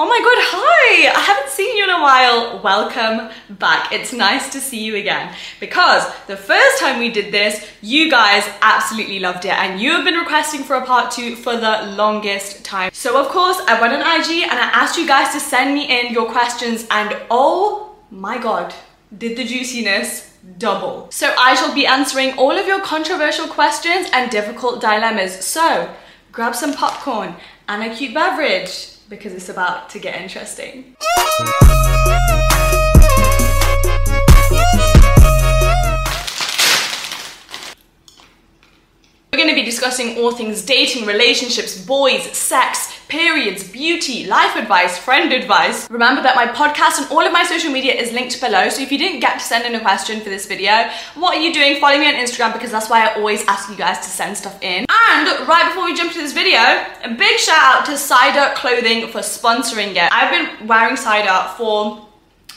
Oh my god, hi! I haven't seen you in a while. Welcome back. It's nice to see you again because the first time we did this, you guys absolutely loved it and you have been requesting for a part two for the longest time. So of course, I went on IG and I asked you guys to send me in your questions and oh my god, did the juiciness double. So I shall be answering all of your controversial questions and difficult dilemmas. So grab some popcorn and a cute beverage, because it's about to get interesting. We're going to be discussing all things dating, relationships, boys, sex, periods, beauty, life advice, friend advice. Remember that my podcast and all of my social media is linked below, so if you didn't get to send in a question for this video, what are you doing? Follow me on Instagram because that's why I always ask you guys to send stuff in. And right before we jump into this video, a big shout out to Cider Clothing for sponsoring it. I've been wearing Cider for,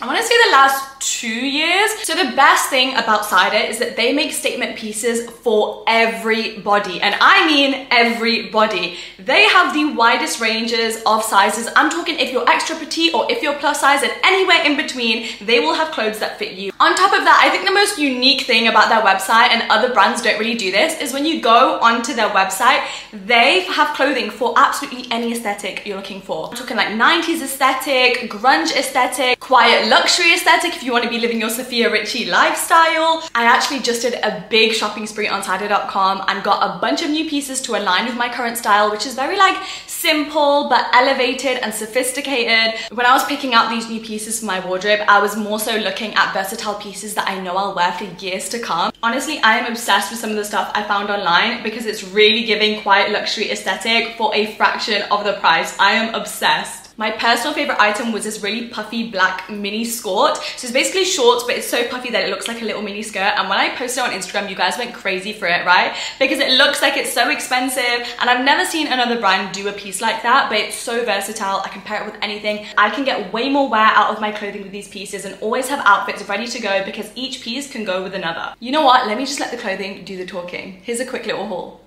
I want to say, the last 2 years. So the best thing about Cider is that they make statement pieces for everybody. And I mean everybody. They have the widest ranges of sizes. I'm talking if you're extra petite or if you're plus size and anywhere in between, they will have clothes that fit you. On top of that, I think the most unique thing about their website, and other brands don't really do this, is when you go onto their website, they have clothing for absolutely any aesthetic you're looking for. I'm talking like 90s aesthetic, grunge aesthetic, quiet luxury aesthetic if you want to be living your Sophia Ritchie lifestyle. I actually just did a big shopping spree on Cider.com and got a bunch of new pieces to align with my current style, which is very like simple but elevated and sophisticated. When I was picking out these new pieces for my wardrobe, I was more so looking at versatile pieces that I know I'll wear for years to come. Honestly, I am obsessed with some of the stuff I found online because it's really giving quiet luxury aesthetic for a fraction of the price. I am obsessed. My personal favorite item was this really puffy black mini skirt. So it's basically shorts, but it's so puffy that it looks like a little mini skirt. And when I posted it on Instagram, you guys went crazy for it, right? Because it looks like it's so expensive. And I've never seen another brand do a piece like that, but it's so versatile. I can pair it with anything. I can get way more wear out of my clothing with these pieces and always have outfits ready to go because each piece can go with another. You know what? Let me just let the clothing do the talking. Here's a quick little haul.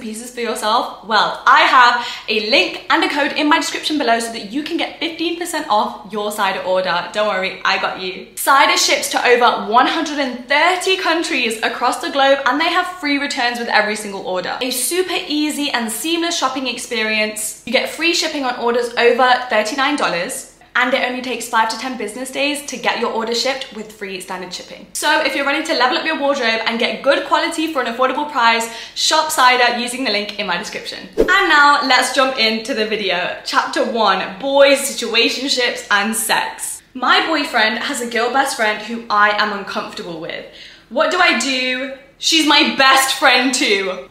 Pieces for yourself? Well, I have a link and a code in my description below so that you can get 15% off your Cider order. Don't worry, I got you. Cider ships to over 130 countries across the globe and they have free returns with every single order. A super easy and seamless shopping experience. You get free shipping on orders over $39. And it only takes 5 to 10 business days to get your order shipped with free standard shipping. So if you're ready to level up your wardrobe and get good quality for an affordable price, shop Cider using the link in my description. And now let's jump into the video. Chapter 1, boys, situationships and sex. My boyfriend has a girl best friend who I am uncomfortable with. What do I do? She's my best friend too.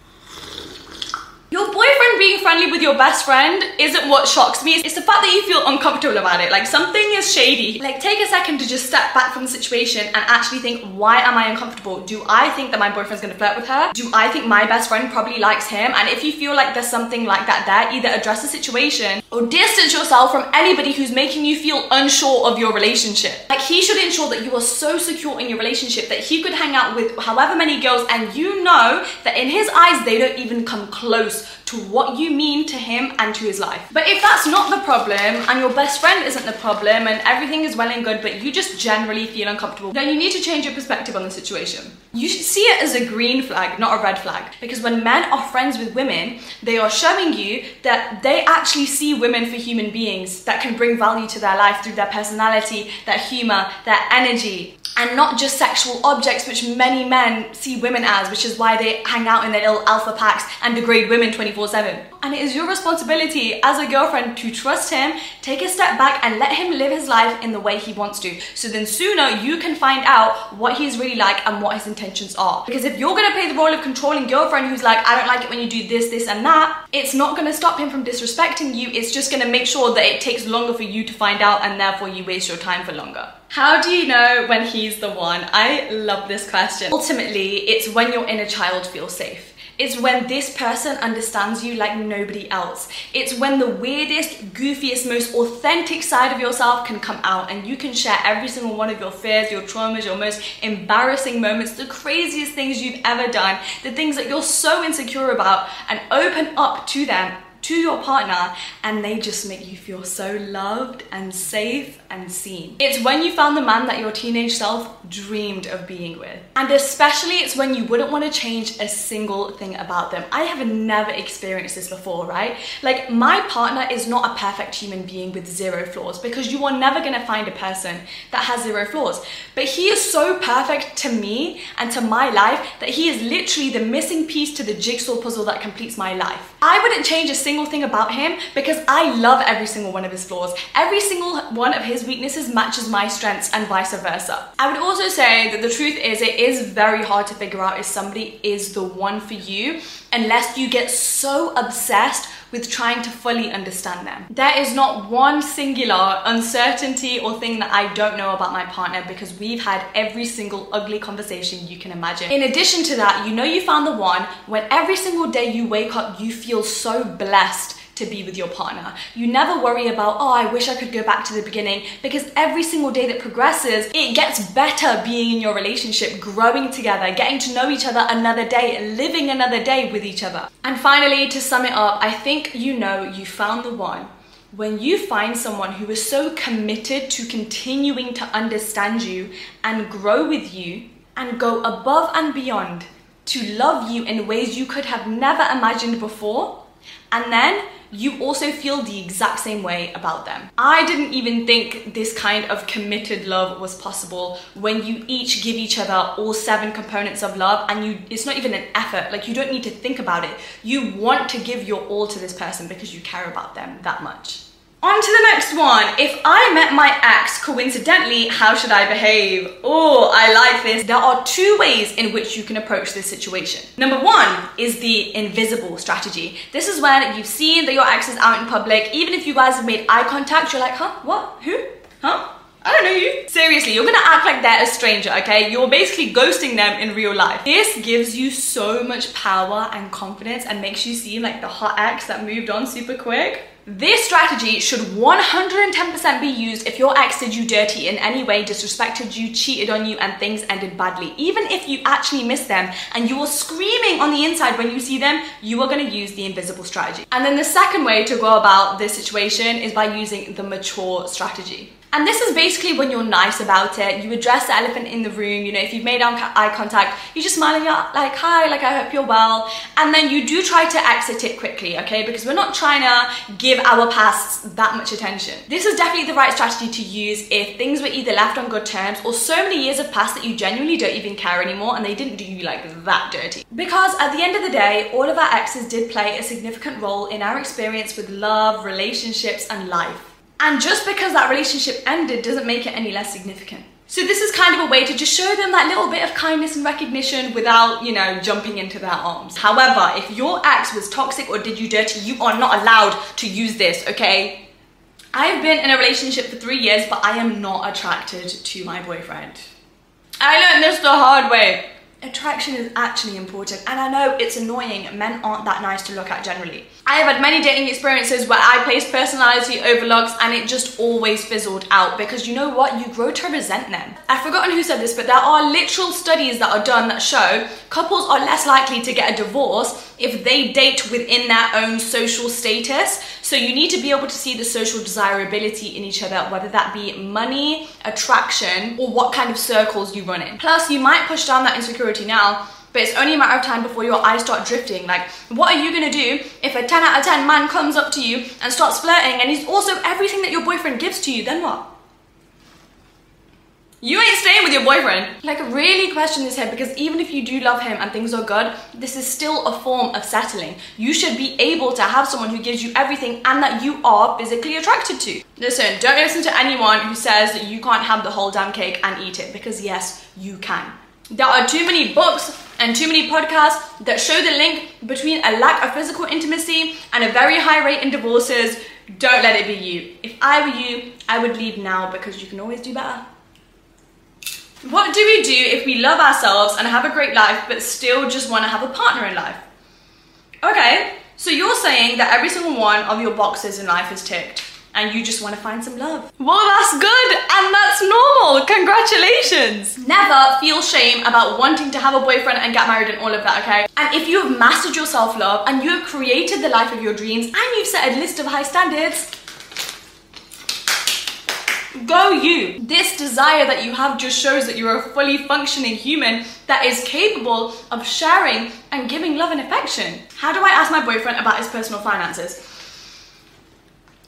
Your boyfriend being friendly with your best friend isn't what shocks me. It's the fact that you feel uncomfortable about it. Like something is shady. Like take a second to just step back from the situation and actually think, why am I uncomfortable? Do I think that my boyfriend's gonna flirt with her? Do I think my best friend probably likes him? And if you feel like there's something like that there, either address the situation or distance yourself from anybody who's making you feel unsure of your relationship. Like he should ensure that you are so secure in your relationship that he could hang out with however many girls and you know that in his eyes, they don't even come close to what you mean to him and to his life. But if that's not the problem and your best friend isn't the problem and everything is well and good but you just generally feel uncomfortable, then you need to change your perspective on the situation. You should see it as a green flag, not a red flag, because when men are friends with women, they are showing you that they actually see women for human beings that can bring value to their life through their personality, their humor, their energy, and not just sexual objects, which many men see women as, which is why they hang out in their little alpha packs and degrade women 24/7. And it is your responsibility as a girlfriend to trust him, take a step back and let him live his life in the way he wants to. So then sooner you can find out what he's really like and what his intentions are. Because if you're gonna play the role of controlling girlfriend who's like, I don't like it when you do this, this and that, it's not gonna stop him from disrespecting you. It's just gonna make sure that it takes longer for you to find out and therefore you waste your time for longer. How do you know when he's the one? I love this question. Ultimately, it's when your inner child feels safe. It's when this person understands you like nobody else. It's when the weirdest, goofiest, most authentic side of yourself can come out and you can share every single one of your fears, your traumas, your most embarrassing moments, the craziest things you've ever done, the things that you're so insecure about, and open up to them, to your partner, and they just make you feel so loved and safe and seen. It's when you found the man that your teenage self dreamed of being with. And especially it's when you wouldn't want to change a single thing about them. I have never experienced this before, right? Like, my partner is not a perfect human being with zero flaws, because you are never going to find a person that has zero flaws. But he is so perfect to me and to my life that he is literally the missing piece to the jigsaw puzzle that completes my life. I wouldn't change a single thing about him because I love every single one of his flaws. Every single one of his weaknesses matches my strengths and vice versa. I would also say that the truth is, it is very hard to figure out if somebody is the one for you unless you get so obsessed with trying to fully understand them. There is not one singular uncertainty or thing that I don't know about my partner, because we've had every single ugly conversation you can imagine. In addition to that, you know you found the one when every single day you wake up, you feel so blessed to be with your partner. You never worry about, oh, I wish I could go back to the beginning, because every single day that progresses, it gets better being in your relationship, growing together, getting to know each other another day, living another day with each other. And finally, to sum it up, I think you know you found the one when you find someone who is so committed to continuing to understand you and grow with you and go above and beyond to love you in ways you could have never imagined before, and then you also feel the exact same way about them. I didn't even think this kind of committed love was possible when you each give each other all 7 components of love, and it's not even an effort. Like, you don't need to think about it. You want to give your all to this person because you care about them that much. On to the next one. If I met my ex coincidentally, how should I behave? Oh, I like this. There are 2 ways in which you can approach this situation. Number 1 is the invisible strategy. This is when you've seen that your ex is out in public. Even if you guys have made eye contact, you're like, huh? What? Who? Huh? I don't know you. Seriously, you're gonna act like they're a stranger, okay? You're basically ghosting them in real life. This gives you so much power and confidence and makes you seem like the hot ex that moved on super quick. This strategy should 110% be used if your ex did you dirty in any way, disrespected you, cheated on you, and things ended badly. Even if you actually miss them and you are screaming on the inside when you see them, you are going to use the invisible strategy. And then the second way to go about this situation is by using the mature strategy. And this is basically when you're nice about it. You address the elephant in the room. You know, if you've made eye contact, you just smile and you're like, hi, like, I hope you're well. And then you do try to exit it quickly, okay? Because we're not trying to give our pasts that much attention. This is definitely the right strategy to use if things were either left on good terms or so many years have passed that you genuinely don't even care anymore and they didn't do you like that dirty. Because at the end of the day, all of our exes did play a significant role in our experience with love, relationships, and life. And just because that relationship ended doesn't make it any less significant. So this is kind of a way to just show them that little bit of kindness and recognition without, you know, jumping into their arms. However, if your ex was toxic or did you dirty, you are not allowed to use this, okay? I have been in a relationship for 3 years, but I am not attracted to my boyfriend. I learned this the hard way. Attraction is actually important, and I know it's annoying. Men aren't that nice to look at generally. I have had many dating experiences where I placed personality over looks and it just always fizzled out, because you know what? You grow to resent them. I've forgotten who said this, but there are literal studies that are done that show couples are less likely to get a divorce if they date within their own social status. So you need to be able to see the social desirability in each other, whether that be money, attraction, or what kind of circles you run in. Plus, you might push down that insecurity now, but it's only a matter of time before your eyes start drifting. Like, what are you gonna do if a 10 out of 10 man comes up to you and starts flirting and he's also everything that your boyfriend gives to you? Then what? You ain't staying with your boyfriend. Like, really question this here, because even if you do love him and things are good, this is still a form of settling. You should be able to have someone who gives you everything and that you are physically attracted to. Listen, don't listen to anyone who says that you can't have the whole damn cake and eat it, because yes, you can. There are too many books and too many podcasts that show the link between a lack of physical intimacy and a very high rate in divorces. Don't let it be you. If I were you, I would leave now, because you can always do better. What do we do if we love ourselves and have a great life but still just want to have a partner in life? Okay, so you're saying that every single one of your boxes in life is ticked, and you just want to find some love. Well, that's good, and that's normal. Congratulations. Never feel shame about wanting to have a boyfriend and get married and all of that, okay? And if you have mastered your self-love and you have created the life of your dreams and you've set a list of high standards, go you. This desire that you have just shows that you're a fully functioning human that is capable of sharing and giving love and affection. How do I ask my boyfriend about his personal finances?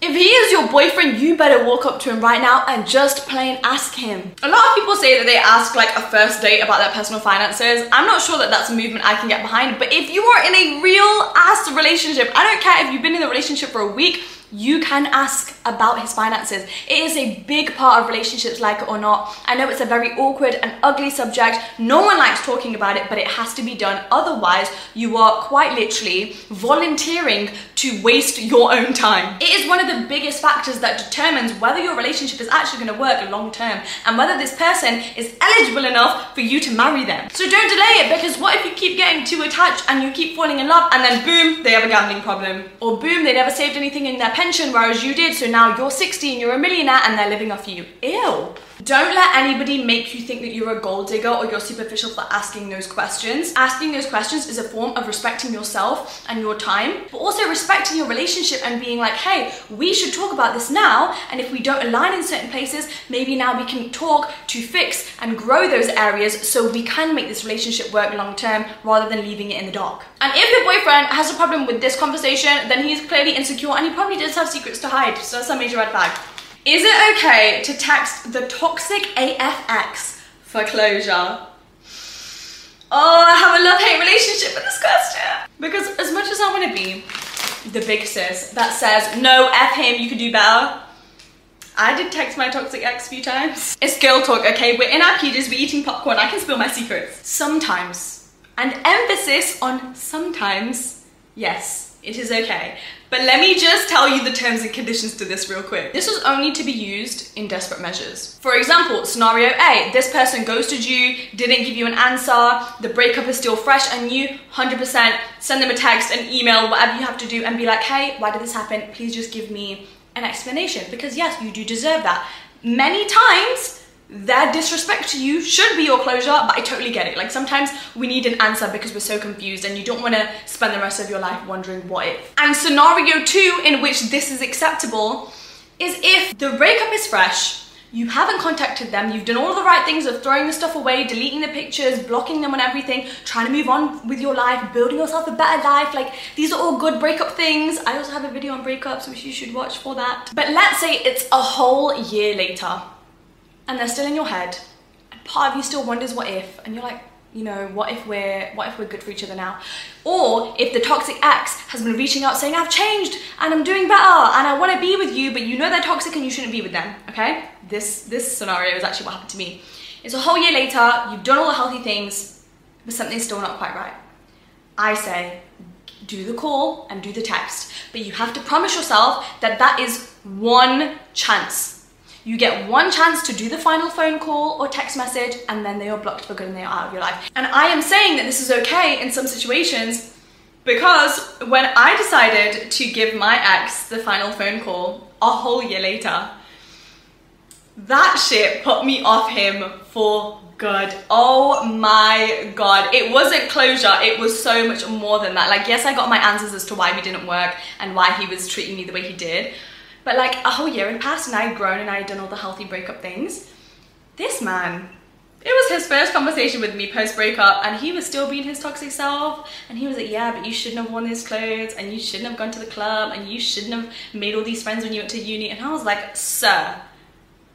If he is your boyfriend, you better walk up to him right now and just plain ask him. A lot of people say that they ask like a first date about their personal finances. I'm not sure that that's a movement I can get behind, but if you are in a real ass relationship, I don't care if you've been in the relationship for a week, you can ask about his finances. It is a big part of relationships, like it or not. I know it's a very awkward and ugly subject. No one likes talking about it, but it has to be done. Otherwise, you are quite literally volunteering to waste your own time. It is one of the biggest factors that determines whether your relationship is actually going to work long term and whether this person is eligible enough for you to marry them. So don't delay it, because what if you keep getting too attached and you keep falling in love and then boom, they have a gambling problem, or boom, they never saved anything in their pension whereas you did, so now you're 60 and you're a millionaire and they're living off you. Ew. Don't let anybody make you think that you're a gold digger or you're superficial for asking those questions. Asking those questions is a form of respecting yourself and your time, but also respecting your relationship and being like, hey, we should talk about this now, and if we don't align in certain places, maybe now we can talk to fix and grow those areas so we can make this relationship work long term rather than leaving it in the dark. And if your boyfriend has a problem with this conversation, then he's clearly insecure and he probably does have secrets to hide, so that's a major red flag. Is it okay to text the toxic AFX for closure? Oh, I have a love-hate relationship with this question. Because as much as I want to be the big sis that says, no, F him, you can do better, I did text my toxic ex a few times. It's girl talk, okay? We're in our PJs, we're eating popcorn, I can spill my secrets. Sometimes, and emphasis on sometimes, yes, it is okay. But let me just tell you the terms and conditions to this real quick. This is only to be used in desperate measures. For example, scenario A, this person ghosted you, didn't give you an answer, the breakup is still fresh, and you 100% send them a text, an email, whatever you have to do, and be like, hey, why did this happen? Please just give me an explanation, because yes, you do deserve that. Many times, their disrespect to you should be your closure, but I totally get it. Like, sometimes we need an answer because we're so confused and you don't want to spend the rest of your life wondering what if. And scenario 2, in which this is acceptable, is if the breakup is fresh, you haven't contacted them, you've done all the right things of throwing the stuff away, deleting the pictures, blocking them on everything, trying to move on with your life, building yourself a better life. Like, these are all good breakup things. I also have a video on breakups which you should watch for that. But let's say it's a whole year later, and they're still in your head, and part of you still wonders what if, and you're like, you know, what if we're good for each other now? Or if the toxic ex has been reaching out saying, I've changed and I'm doing better and I want to be with you, but you know they're toxic and you shouldn't be with them, okay? This scenario is actually what happened to me. It's a whole year later, you've done all the healthy things, but something's still not quite right. I say, do the call and do the text, but you have to promise yourself that that is one chance. You get one chance to do the final phone call or text message, and then they are blocked for good and they are out of your life. And I am saying that this is okay in some situations, Because when I decided to give my ex the final phone call a whole year later, that shit put me off him for good. Oh my god. It wasn't closure, it was so much more than that. Like, yes, I got my answers as to why we didn't work and why he was treating me the way he did. But like, a whole year had passed and I had grown and I had done all the healthy breakup things. This man, it was his first conversation with me post-breakup and he was still being his toxic self. And he was like, yeah, but you shouldn't have worn these clothes and you shouldn't have gone to the club and you shouldn't have made all these friends when you went to uni. And I was like, sir,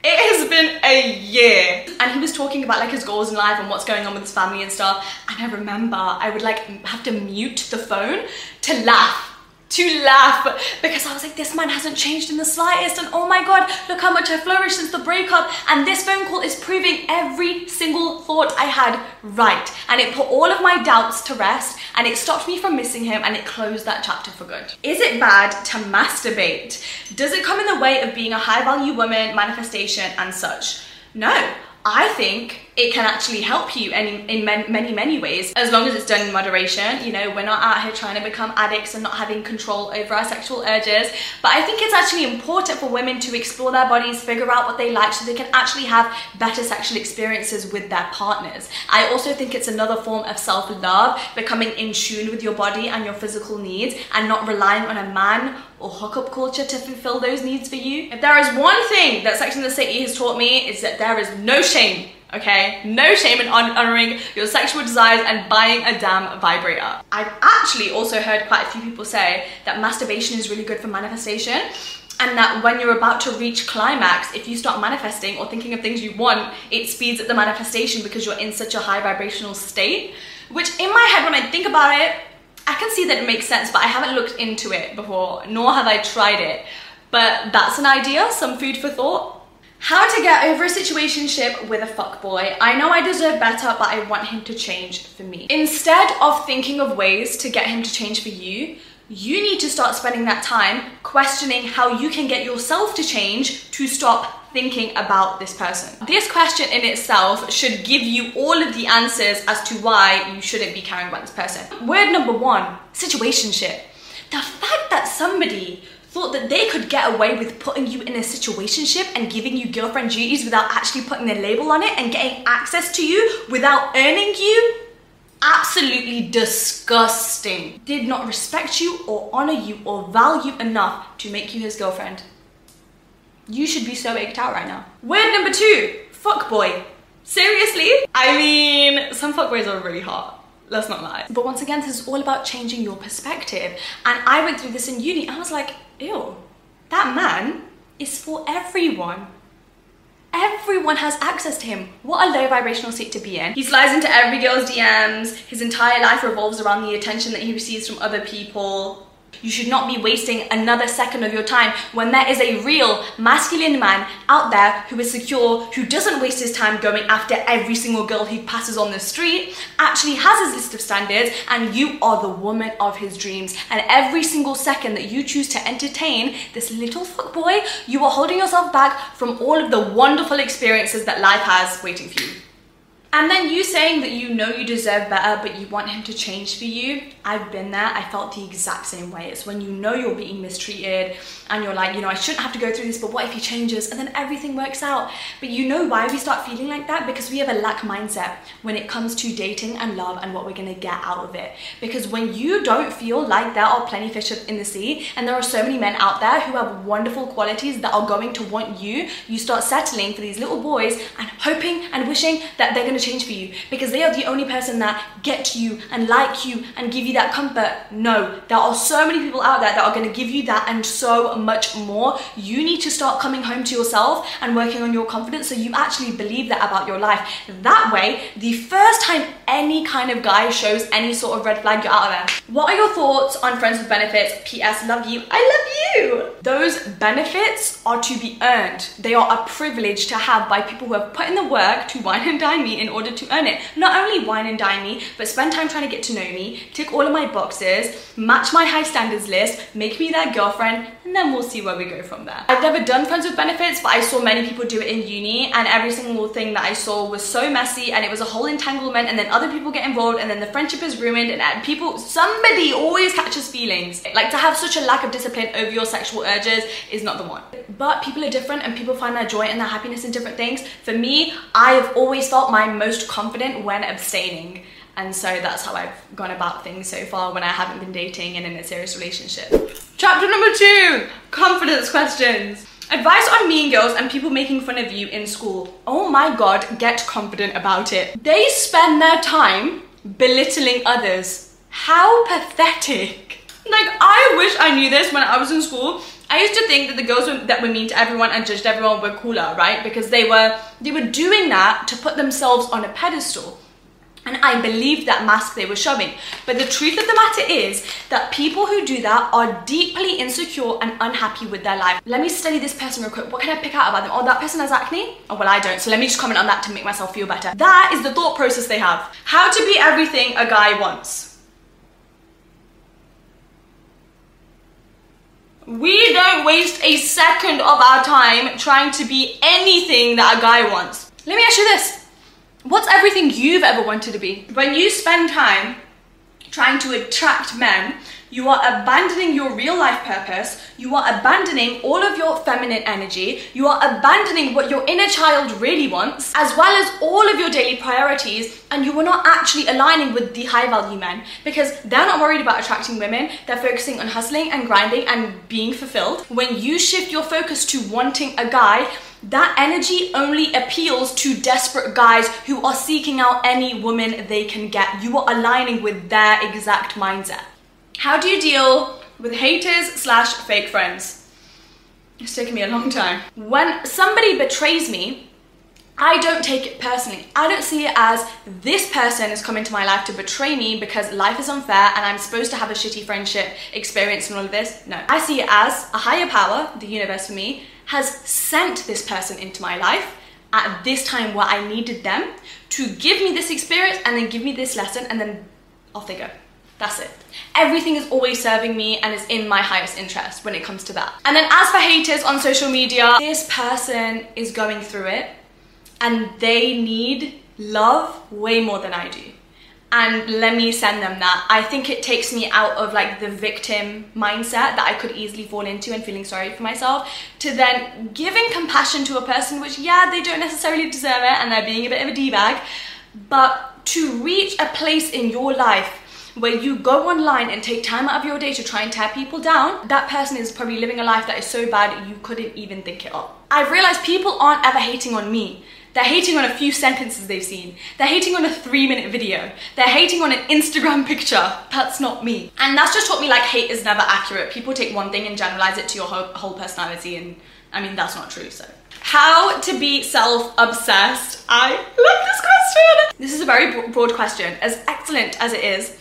it has been a year. And he was talking about like his goals in life and what's going on with his family and stuff. And I remember I would like have to mute the phone to laugh. To laugh, because I was like, this man hasn't changed in the slightest, and oh my god, look how much I flourished since the breakup, and this phone call is proving every single thought I had right. And it put all of my doubts to rest, and it stopped me from missing him, and it closed that chapter for good. Is it bad to masturbate? Does it come in the way of being a high-value woman, manifestation, and such? No. I think it can actually help you in many ways, as long as it's done in moderation. You know, we're not out here trying to become addicts and not having control over our sexual urges. But I think it's actually important for women to explore their bodies, figure out what they like, so they can actually have better sexual experiences with their partners. I also think it's another form of self-love, becoming in tune with your body and your physical needs, and not relying on a man or hookup culture to fulfill those needs for you. If there is one thing that Sex and the City has taught me, is that there is no shame, okay? No shame in honoring your sexual desires and buying a damn vibrator. I've actually also heard quite a few people say that masturbation is really good for manifestation, and that when you're about to reach climax, if you start manifesting or thinking of things you want, it speeds up the manifestation because you're in such a high vibrational state, which in my head, when I think about it, I can see that it makes sense, but I haven't looked into it before, nor have I tried it. But that's an idea, some food for thought. How to get over a situationship with a fuckboy. I know I deserve better, but I want him to change for me. Instead of thinking of ways to get him to change for you, you need to start spending that time questioning how you can get yourself to change to stop thinking about this person. This question in itself should give you all of the answers as to why you shouldn't be caring about this person. Word number one, situationship. The fact that somebody thought that they could get away with putting you in a situationship and giving you girlfriend duties without actually putting their label on it and getting access to you without earning you, absolutely disgusting. Did not respect you or honor you or value enough to make you his girlfriend. You should be so egged out right now. Word number two, fuckboy. Seriously? I mean, some fuckboys are really hot. Let's not lie. But once again, this is all about changing your perspective. And I went through this in uni. I was like, ew, that man is for everyone. Everyone has access to him. What a low vibrational state to be in. He slides into every girl's DMs. His entire life revolves around the attention that he receives from other people. You should not be wasting another second of your time when there is a real masculine man out there who is secure, who doesn't waste his time going after every single girl he passes on the street, actually has his list of standards, and you are the woman of his dreams. And every single second that you choose to entertain this little fuckboy, you are holding yourself back from all of the wonderful experiences that life has waiting for you. And then you saying that you know you deserve better, but you want him to change for you. I've been there. I felt the exact same way. It's when you know you're being mistreated and you're like, you know, I shouldn't have to go through this, but what if he changes? And then everything works out. But you know why we start feeling like that? Because we have a lack mindset when it comes to dating and love and what we're going to get out of it. Because when you don't feel like there are plenty fish in the sea and there are so many men out there who have wonderful qualities that are going to want you, you start settling for these little boys and hoping and wishing that they're going to change for you because they are the only person that get you and like you and give you that comfort. No, there are so many people out there that are going to give you that and so much more. You need to start coming home to yourself and working on your confidence so you actually believe that about your life. That way, the first time any kind of guy shows any sort of red flag, you're out of there. What are your thoughts on friends with benefits? P.S. Love you. I love you. Those benefits are to be earned. They are a privilege to have by people who have put in the work to wine and dine me in order to earn it. Not only wine and dine me, but spend time trying to get to know me, tick all of my boxes, match my high standards list, make me their girlfriend, and then we'll see where we go from there. I've never done friends with benefits, but I saw many people do it in uni, and every single thing that I saw was so messy, and it was a whole entanglement, and then other people get involved, and then the friendship is ruined, and people, somebody always catches feelings. Like, to have such a lack of discipline over your sexual urges is not the one. But people are different, and people find their joy and their happiness in different things. For me, I have always felt my most confident when abstaining. And so that's how I've gone about things so far when I haven't been dating and in a serious relationship. Chapter number 2, confidence questions. Advice on mean girls and people making fun of you in school. Oh my God, get confident about it. They spend their time belittling others. How pathetic. Like, I wish I knew this when I was in school. I used to think that the girls that were mean to everyone and judged everyone were cooler, right? Because they were doing that to put themselves on a pedestal. And I believed that mask they were showing. But the truth of the matter is that people who do that are deeply insecure and unhappy with their life. Let me study this person real quick. What can I pick out about them? Oh, that person has acne? Oh, well, I don't. So let me just comment on that to make myself feel better. That is the thought process they have. How to be everything a guy wants. We don't waste a second of our time trying to be anything that a guy wants. Let me ask you this. What's everything you've ever wanted to be? When you spend time trying to attract men, you are abandoning your real life purpose, you are abandoning all of your feminine energy, you are abandoning what your inner child really wants, as well as all of your daily priorities, and you are not actually aligning with the high value men, because they're not worried about attracting women, they're focusing on hustling and grinding and being fulfilled. When you shift your focus to wanting a guy, that energy only appeals to desperate guys who are seeking out any woman they can get. You are aligning with their exact mindset. How do you deal with haters/fake friends? It's taken me a long time. When somebody betrays me, I don't take it personally. I don't see it as this person has come into my life to betray me because life is unfair and I'm supposed to have a shitty friendship experience and all of this. No, I see it as a higher power, the universe for me, has sent this person into my life at this time where I needed them to give me this experience and then give me this lesson, and then off they go. That's it. Everything is always serving me and is in my highest interest when it comes to that. And then as for haters on social media, this person is going through it and they need love way more than I do. And let me send them that. I think it takes me out of like the victim mindset that I could easily fall into and feeling sorry for myself, to then giving compassion to a person which, yeah, they don't necessarily deserve it and they're being a bit of a D-bag, but to reach a place in your life where you go online and take time out of your day to try and tear people down, that person is probably living a life that is so bad you couldn't even think it up. I've realized people aren't ever hating on me. They're hating on a few sentences they've seen. They're hating on a 3-minute video. They're hating on an Instagram picture. That's not me. And that's just taught me, like, hate is never accurate. People take one thing and generalize it to your whole personality, and I mean, that's not true, so. How to be self-obsessed. I love this question. This is a very broad question. As excellent as it is,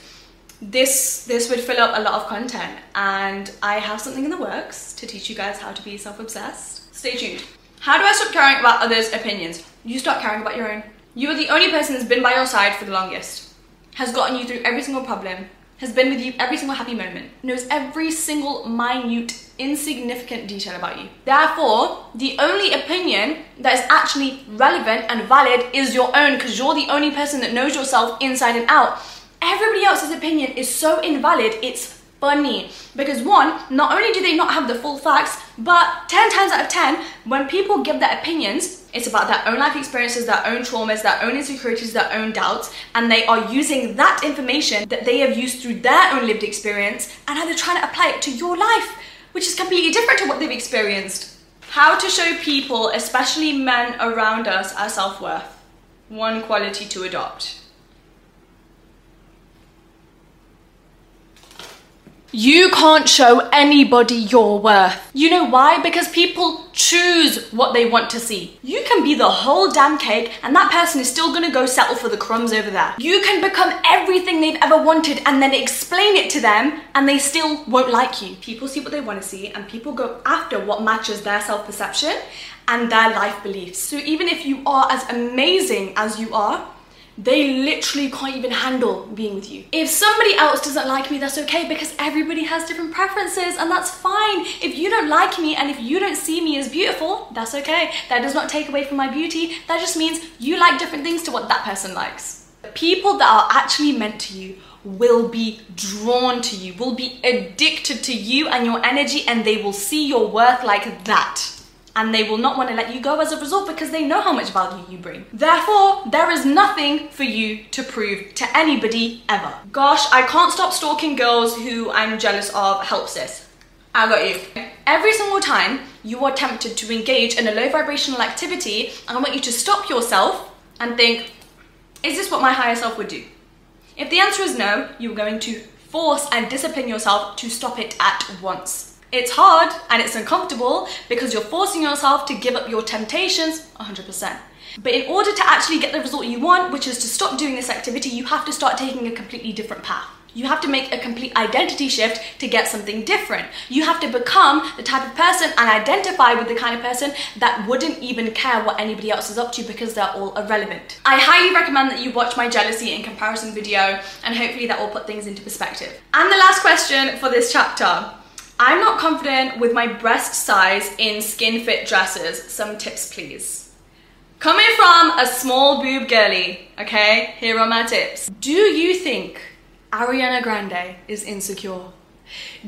this would fill up a lot of content, and I have something in the works to teach you guys how to be self-obsessed. Stay tuned. How do I stop caring about others' opinions? You start caring about your own. You are the only person who's been by your side for the longest, has gotten you through every single problem, has been with you every single happy moment, knows every single minute, insignificant detail about you. Therefore, the only opinion that is actually relevant and valid is your own, because you're the only person that knows yourself inside and out. Everybody else's opinion is so invalid, it's funny. Because one, not only do they not have the full facts, but 10 times out of 10, when people give their opinions, it's about their own life experiences, their own traumas, their own insecurities, their own doubts, and they are using that information that they have used through their own lived experience, and how they're trying to apply it to your life, which is completely different to what they've experienced. How to show people, especially men around us, our self-worth. One quality to adopt. You can't show anybody your worth. You know why? Because people choose what they want to see. You can be the whole damn cake and that person is still gonna go settle for the crumbs over there. You can become everything they've ever wanted and then explain it to them and they still won't like you. People see what they wanna see and people go after what matches their self-perception and their life beliefs. So even if you are as amazing as you are, they literally can't even handle being with you. If somebody else doesn't like me, that's okay, because everybody has different preferences and that's fine. If you don't like me and if you don't see me as beautiful, that's okay. That does not take away from my beauty. That just means you like different things to what that person likes. The people that are actually meant to you will be drawn to you, will be addicted to you and your energy, and they will see your worth like that. And they will not want to let you go as a result, because they know how much value you bring. Therefore, there is nothing for you to prove to anybody ever. Gosh, I can't stop stalking girls who I'm jealous of. Help, sis. I got you. Every single time you are tempted to engage in a low vibrational activity, I want you to stop yourself and think, is this what my higher self would do? If the answer is no, you're going to force and discipline yourself to stop it at once. It's hard and it's uncomfortable because you're forcing yourself to give up your temptations 100%. But in order to actually get the result you want, which is to stop doing this activity, you have to start taking a completely different path. You have to make a complete identity shift to get something different. You have to become the type of person and identify with the kind of person that wouldn't even care what anybody else is up to, because they're all irrelevant. I highly recommend that you watch my jealousy and comparison video, and hopefully that will put things into perspective. And the last question for this chapter. I'm not confident with my breast size in skin fit dresses. Some tips, please. Coming from a small boob girly, okay, here are my tips. Do you think Ariana Grande is insecure?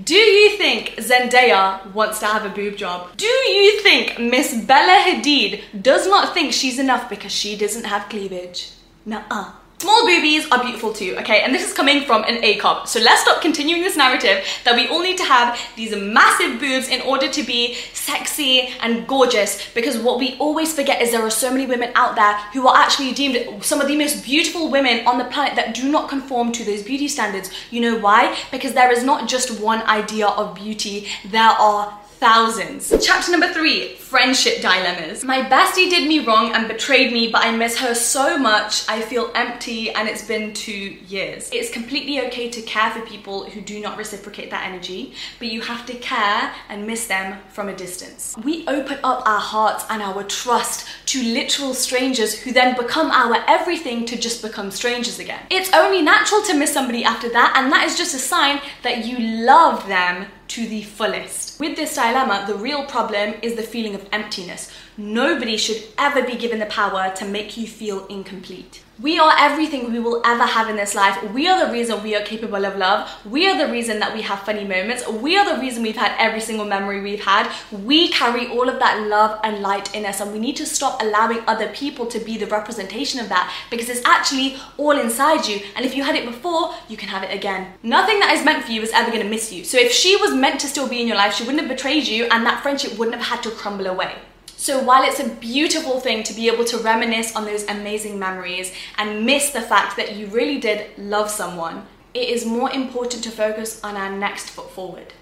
Do you think Zendaya wants to have a boob job? Do you think Miss Bella Hadid does not think she's enough because she doesn't have cleavage? Nuh-uh. Small boobies are beautiful too, okay? And this is coming from an ACOB. So let's stop continuing this narrative that we all need to have these massive boobs in order to be sexy and gorgeous, because what we always forget is there are so many women out there who are actually deemed some of the most beautiful women on the planet that do not conform to those beauty standards. You know why? Because there is not just one idea of beauty, there are thousands. Chapter number 3, friendship dilemmas. My bestie did me wrong and betrayed me, but I miss her so much. I feel empty and it's been 2 years. It's completely okay to care for people who do not reciprocate that energy, but you have to care and miss them from a distance. We open up our hearts and our trust to literal strangers who then become our everything to just become strangers again. It's only natural to miss somebody after that, and that is just a sign that you love them to the fullest. With this dilemma, the real problem is the feeling of emptiness. Nobody should ever be given the power to make you feel incomplete. We are everything we will ever have in this life. We are the reason we are capable of love. We are the reason that we have funny moments. We are the reason we've had every single memory we've had. We carry all of that love and light in us, and we need to stop allowing other people to be the representation of that, because it's actually all inside you, and if you had it before, you can have it again. Nothing that is meant for you is ever gonna miss you. So if she was meant to still be in your life, she wouldn't have betrayed you, and that friendship wouldn't have had to crumble away. So while it's a beautiful thing to be able to reminisce on those amazing memories and miss the fact that you really did love someone, it is more important to focus on our next foot forward.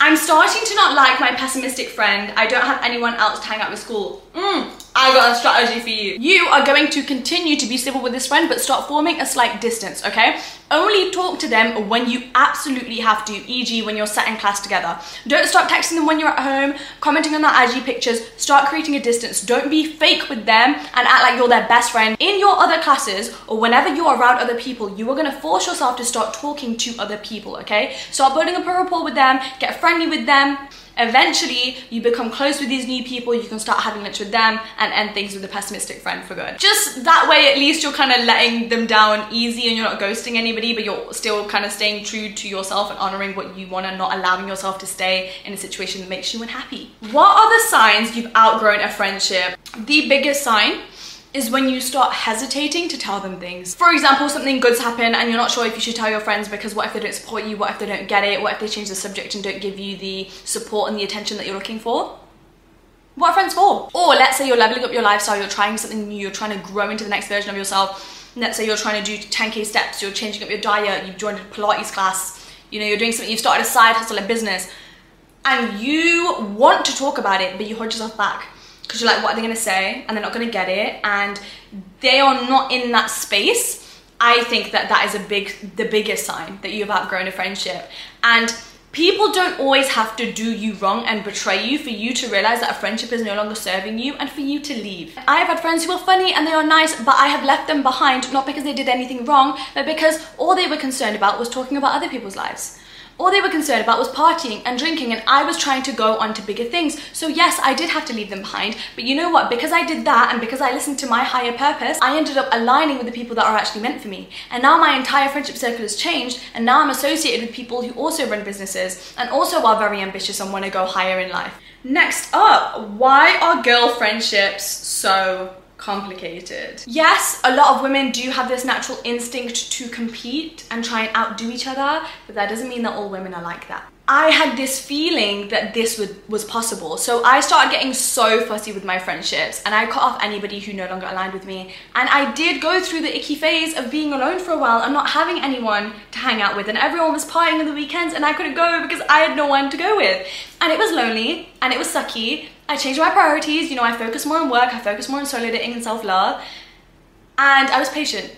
I'm starting to not like my pessimistic friend. I don't have anyone else to hang out with school. I got a strategy for you. You are going to continue to be civil with this friend, but start forming a slight distance, okay? Only talk to them when you absolutely have to, e.g. when you're sat in class together. Don't start texting them when you're at home, commenting on their IG pictures. Start creating a distance. Don't be fake with them and act like you're their best friend. In your other classes or whenever you're around other people, you are gonna force yourself to start talking to other people, okay? Start building up a rapport with them, get friendly with them. Eventually, you become close with these new people, you can start having lunch with them and end things with a pessimistic friend for good. Just that way, at least you're kind of letting them down easy and you're not ghosting anybody, but you're still kind of staying true to yourself and honoring what you want and not allowing yourself to stay in a situation that makes you unhappy. What are the signs you've outgrown a friendship? The biggest sign is when you start hesitating to tell them things. For example, something good's happened and you're not sure if you should tell your friends, because what if they don't support you? What if they don't get it? What if they change the subject and don't give you the support and the attention that you're looking for? What are friends for? Or let's say you're leveling up your lifestyle, you're trying something new, you're trying to grow into the next version of yourself. Let's say you're trying to do 10K steps, you're changing up your diet, you've joined a Pilates class, you know, you're doing something, you've started a side hustle, a business, and you want to talk about it, but you hold yourself back because you're like, what are they going to say? And they're not going to get it, and they are not in that space. I think that that is the biggest sign that you've outgrown a friendship. And people don't always have to do you wrong and betray you for you to realize that a friendship is no longer serving you and for you to leave. I have had friends who are funny and they are nice, but I have left them behind, not because they did anything wrong, but because all they were concerned about was talking about other people's lives. All they were concerned about was partying and drinking, and I was trying to go on to bigger things. So yes, I did have to leave them behind, but you know what? Because I did that and because I listened to my higher purpose, I ended up aligning with the people that are actually meant for me. And now my entire friendship circle has changed, and now I'm associated with people who also run businesses and also are very ambitious and want to go higher in life. Next up, why are girl friendships so complicated? Yes, a lot of women do have this natural instinct to compete and try and outdo each other, but that doesn't mean that all women are like that. I had this feeling that this was possible, so I started getting so fussy with my friendships, and I cut off anybody who no longer aligned with me. And I did go through the icky phase of being alone for a while and not having anyone to hang out with, and everyone was partying on the weekends and I couldn't go because I had no one to go with, and it was lonely and it was sucky. I changed my priorities, you know, I focused more on work, I focused more on solo dating and self-love, and I was patient.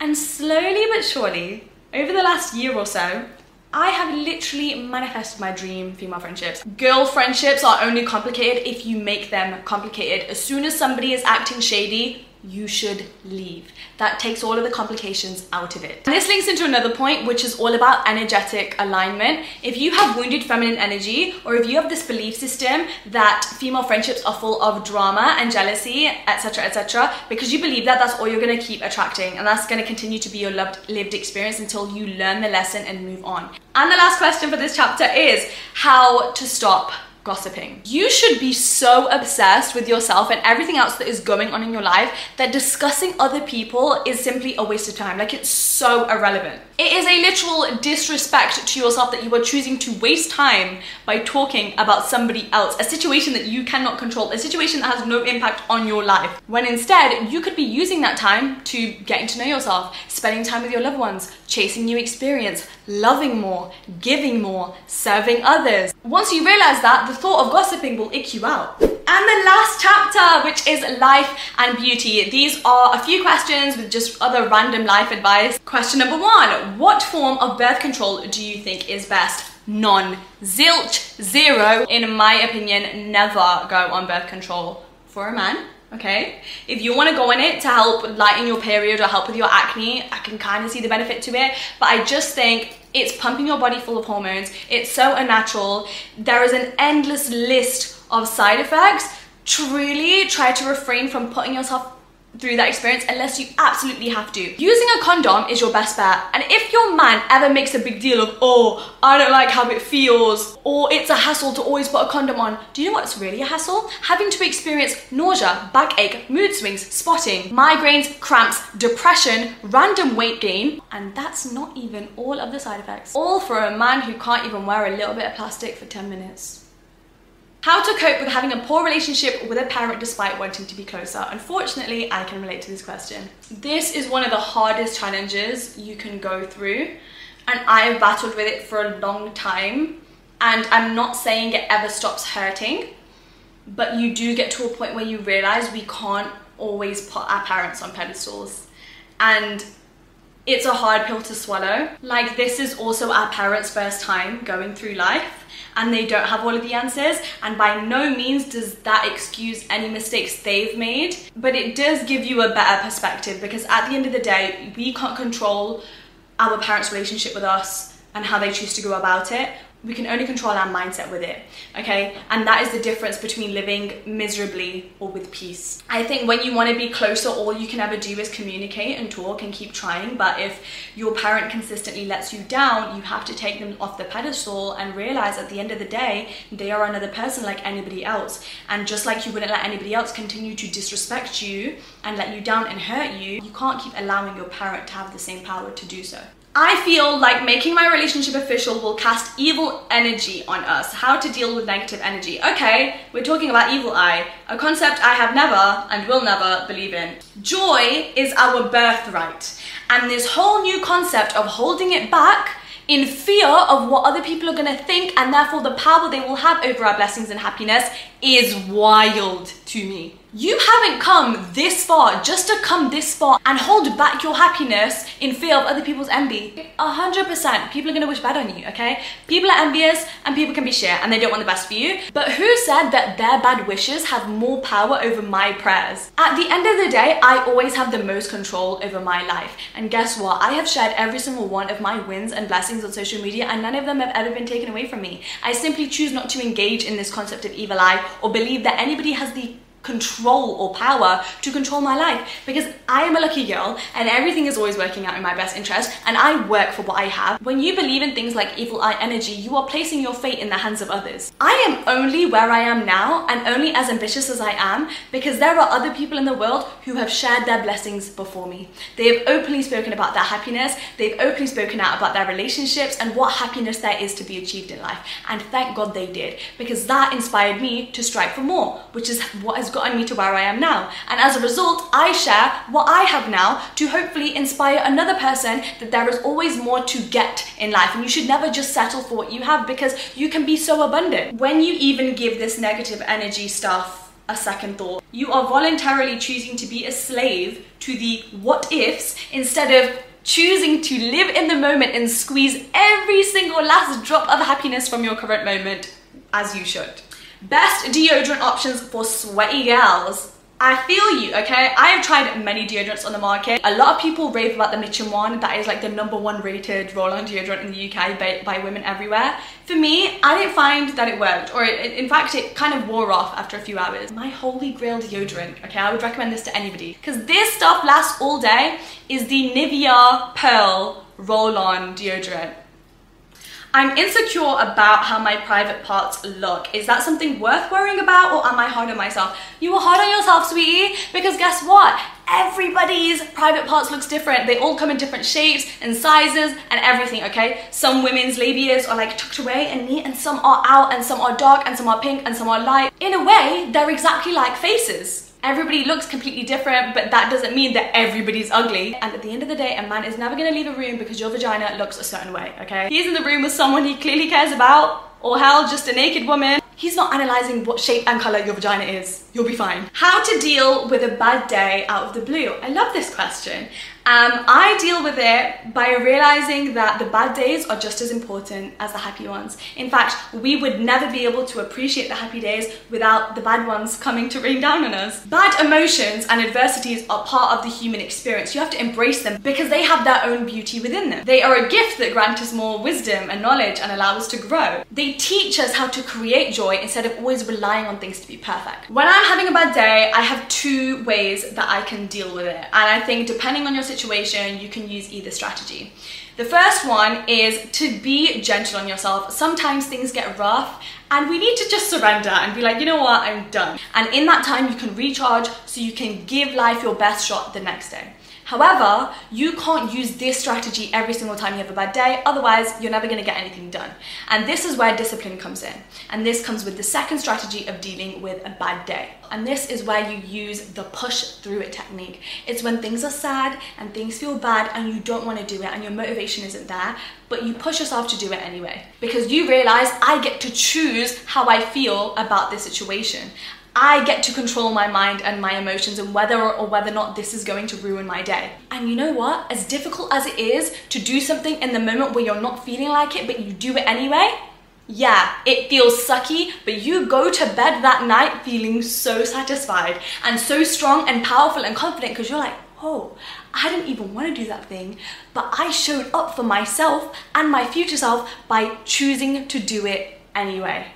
And slowly but surely, over the last year or so, I have literally manifested my dream female friendships. Girl friendships are only complicated if you make them complicated. As soon as somebody is acting shady, you should leave. That takes all of the complications out of it. And this links into another point, which is all about energetic alignment. If you have wounded feminine energy, or if you have this belief system that female friendships are full of drama and jealousy, etc., etc., because you believe that, that's all you're going to keep attracting, and that's going to continue to be your lived experience until you learn the lesson and move on. And the last question for this chapter is how to stop gossiping. You should be so obsessed with yourself and everything else that is going on in your life that discussing other people is simply a waste of time. Like, it's so irrelevant. It is a literal disrespect to yourself that you are choosing to waste time by talking about somebody else, a situation that you cannot control, a situation that has no impact on your life, when instead you could be using that time to getting to know yourself, spending time with your loved ones, chasing new experience, loving more, giving more, serving others. Once you realize that, the thought of gossiping will ick you out. And the last chapter, which is life and beauty. These are a few questions with just other random life advice. Question number 1, what form of birth control do you think is best? None. Zilch. Zero. In my opinion, never go on birth control for a man. Okay, if you want to go on it to help lighten your period or help with your acne, I can kind of see the benefit to it, but I just think it's pumping your body full of hormones. It's so unnatural. There is an endless list of side effects. Truly try to refrain from putting yourself through that experience unless you absolutely have to. Using a condom is your best bet, and if your man ever makes a big deal of, oh, I don't like how it feels, or it's a hassle to always put a condom on, do you know what's really a hassle? Having to experience nausea, backache, mood swings, spotting, migraines, cramps, depression, random weight gain, and that's not even all of the side effects. All for a man who can't even wear a little bit of plastic for 10 minutes. How to cope with having a poor relationship with a parent despite wanting to be closer. Unfortunately, I can relate to this question. This is one of the hardest challenges you can go through, and I have battled with it for a long time, and I'm not saying it ever stops hurting, but you do get to a point where you realize we can't always put our parents on pedestals, and it's a hard pill to swallow. Like, this is also our parents' first time going through life, and they don't have all of the answers, and by no means does that excuse any mistakes they've made, but it does give you a better perspective, because at the end of the day, we can't control our parents' relationship with us and how they choose to go about it. We can only control our mindset with it, okay? And that is the difference between living miserably or with peace. I think when you want to be closer, all you can ever do is communicate and talk and keep trying, but if your parent consistently lets you down, you have to take them off the pedestal and realize at the end of the day, they are another person like anybody else. And just like you wouldn't let anybody else continue to disrespect you and let you down and hurt you, you can't keep allowing your parent to have the same power to do so. I feel like making my relationship official will cast evil energy on us. How to deal with negative energy. Okay, we're talking about evil eye, a concept I have never and will never believe in. Joy is our birthright, and this whole new concept of holding it back in fear of what other people are going to think, and therefore the power they will have over our blessings and happiness is wild to me. You haven't come this far just to come this far and hold back your happiness in fear of other people's envy. 100%. People are going to wish bad on you, okay? People are envious and people can be shit and they don't want the best for you. But who said that their bad wishes have more power over my prayers? At the end of the day, I always have the most control over my life. And guess what? I have shared every single one of my wins and blessings on social media, and none of them have ever been taken away from me. I simply choose not to engage in this concept of evil eye or believe that anybody has the control or power to control my life, because I am a lucky girl and everything is always working out in my best interest and I work for what I have. When you believe in things like evil eye energy, you are placing your fate in the hands of others. I am only where I am now and only as ambitious as I am because there are other people in the world who have shared their blessings before me. They have openly spoken about their happiness, they've openly spoken out about their relationships and what happiness there is to be achieved in life. And thank God they did, because that inspired me to strive for more, which is what has gotten me to where I am now. And as a result, I share what I have now to hopefully inspire another person that there is always more to get in life, and you should never just settle for what you have because you can be so abundant. When you even give this negative energy stuff a second thought, you are voluntarily choosing to be a slave to the what ifs instead of choosing to live in the moment and squeeze every single last drop of happiness from your current moment, as you should. Best deodorant options for sweaty girls. I feel you, okay? I have tried many deodorants on the market. A lot of people rave about the Mitchum one. That is like the #1 rated roll-on deodorant in the UK by women everywhere. For me, I didn't find that it worked, or in fact, it kind of wore off after a few hours. My holy grail deodorant, okay? I would recommend this to anybody because this stuff lasts all day, is the Nivea Pearl roll-on deodorant. I'm insecure about how my private parts look. Is that something worth worrying about, or am I hard on myself? You are hard on yourself, sweetie, because guess what? Everybody's private parts looks different. They all come in different shapes and sizes and everything, okay? Some women's labias are like tucked away and neat, and some are out, and some are dark, and some are pink, and some are light. In a way, they're exactly like faces. Everybody looks completely different, but that doesn't mean that everybody's ugly. And at the end of the day, a man is never gonna leave a room because your vagina looks a certain way, okay? He's in the room with someone he clearly cares about, or hell, just a naked woman. He's not analyzing what shape and color your vagina is. You'll be fine. How to deal with a bad day out of the blue? I love this question. I deal with it by realizing that the bad days are just as important as the happy ones. In fact, we would never be able to appreciate the happy days without the bad ones coming to rain down on us. Bad emotions and adversities are part of the human experience. You have to embrace them because they have their own beauty within them. They are a gift that grants us more wisdom and knowledge and allow us to grow. They teach us how to create joy instead of always relying on things to be perfect. When I'm having a bad day, I have two ways that I can deal with it. And I think depending on your situation, you can use either strategy. The first one is to be gentle on yourself. Sometimes things get rough and we need to just surrender and be like, you know what, I'm done. And in that time, you can recharge so you can give life your best shot the next day. However, you can't use this strategy every single time you have a bad day, otherwise you're never gonna get anything done. And this is where discipline comes in. And this comes with the second strategy of dealing with a bad day. And this is where you use the push through it technique. It's when things are sad and things feel bad and you don't wanna do it and your motivation isn't there, but you push yourself to do it anyway. Because you realize I get to choose how I feel about this situation. I get to control my mind and my emotions and whether or not this is going to ruin my day. And you know what? As difficult as it is to do something in the moment where you're not feeling like it, but you do it anyway, yeah, it feels sucky, but you go to bed that night feeling so satisfied and so strong and powerful and confident because you're like, oh, I didn't even want to do that thing, but I showed up for myself and my future self by choosing to do it anyway.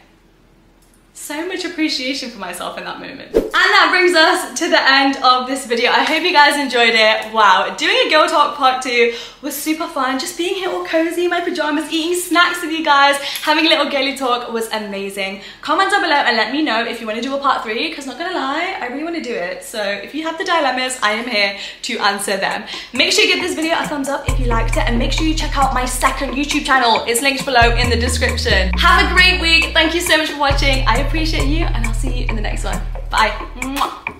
So much appreciation for myself in that moment. And that brings us to the end of this video. I hope you guys enjoyed it. Wow, doing a girl talk part 2 was super fun. Just being here all cozy in my pajamas, eating snacks with you guys, having a little girly talk was amazing. Comment down below and let me know if you want to do a part 3, because not gonna lie, I really want to do it. So if you have the dilemmas, I am here to answer them. Make sure you give this video a thumbs up if you liked it, and make sure you check out my second YouTube channel. It's linked below in the description. Have a great week. Thank you so much for watching. I appreciate you, and I'll see you in the next one. Bye. Mwah.